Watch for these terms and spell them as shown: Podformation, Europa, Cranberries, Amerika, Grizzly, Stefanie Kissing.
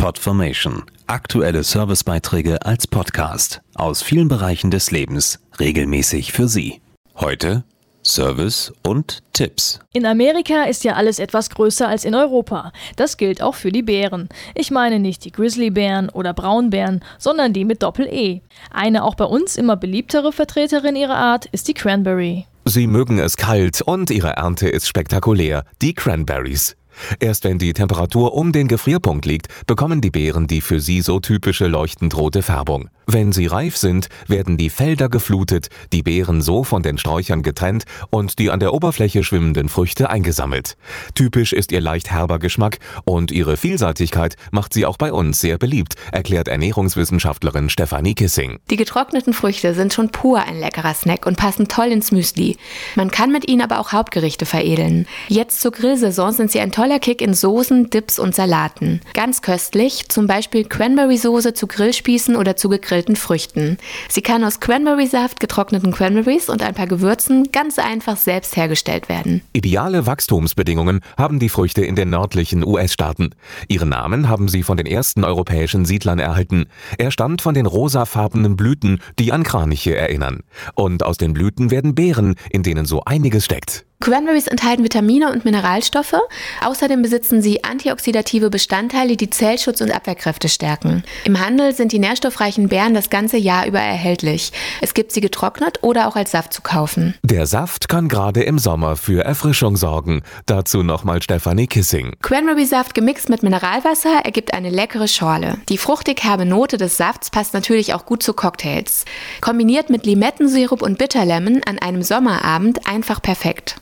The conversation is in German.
Podformation. Aktuelle Servicebeiträge als Podcast aus vielen Bereichen des Lebens regelmäßig für Sie. Heute Service und Tipps. In Amerika ist ja alles etwas größer als in Europa. Das gilt auch für die Bären. Ich meine nicht die Grizzlybären oder Braunbären, sondern die mit Doppel-E. Eine auch bei uns immer beliebtere Vertreterin ihrer Art ist die Cranberry. Sie mögen es kalt und ihre Ernte ist spektakulär, die Cranberries. Erst wenn die Temperatur um den Gefrierpunkt liegt, bekommen die Beeren die für sie so typische leuchtend rote Färbung. Wenn sie reif sind, werden die Felder geflutet, die Beeren so von den Sträuchern getrennt und die an der Oberfläche schwimmenden Früchte eingesammelt. Typisch ist ihr leicht herber Geschmack und ihre Vielseitigkeit macht sie auch bei uns sehr beliebt, erklärt Ernährungswissenschaftlerin Stefanie Kissing. Die getrockneten Früchte sind schon pur ein leckerer Snack und passen toll ins Müsli. Man kann mit ihnen aber auch Hauptgerichte veredeln. Jetzt zur Grillsaison sind sie ein toller Kick in Soßen, Dips und Salaten. Ganz köstlich, zum Beispiel Cranberry-Soße zu Grillspießen oder zu gegrillten Früchten. Sie kann aus Cranberry-Saft, getrockneten Cranberries und ein paar Gewürzen ganz einfach selbst hergestellt werden. Ideale Wachstumsbedingungen haben die Früchte in den nördlichen US-Staaten. Ihren Namen haben sie von den ersten europäischen Siedlern erhalten. Er stammt von den rosafarbenen Blüten, die an Kraniche erinnern. Und aus den Blüten werden Beeren, in denen so einiges steckt. Cranberries enthalten Vitamine und Mineralstoffe. Außerdem besitzen sie antioxidative Bestandteile, die Zellschutz und Abwehrkräfte stärken. Im Handel sind die nährstoffreichen Beeren das ganze Jahr über erhältlich. Es gibt sie getrocknet oder auch als Saft zu kaufen. Der Saft kann gerade im Sommer für Erfrischung sorgen. Dazu nochmal Stefanie Kissing. Cranberry-Saft gemixt mit Mineralwasser ergibt eine leckere Schorle. Die fruchtig herbe Note des Safts passt natürlich auch gut zu Cocktails. Kombiniert mit Limettensirup und Bitterlemon an einem Sommerabend einfach perfekt.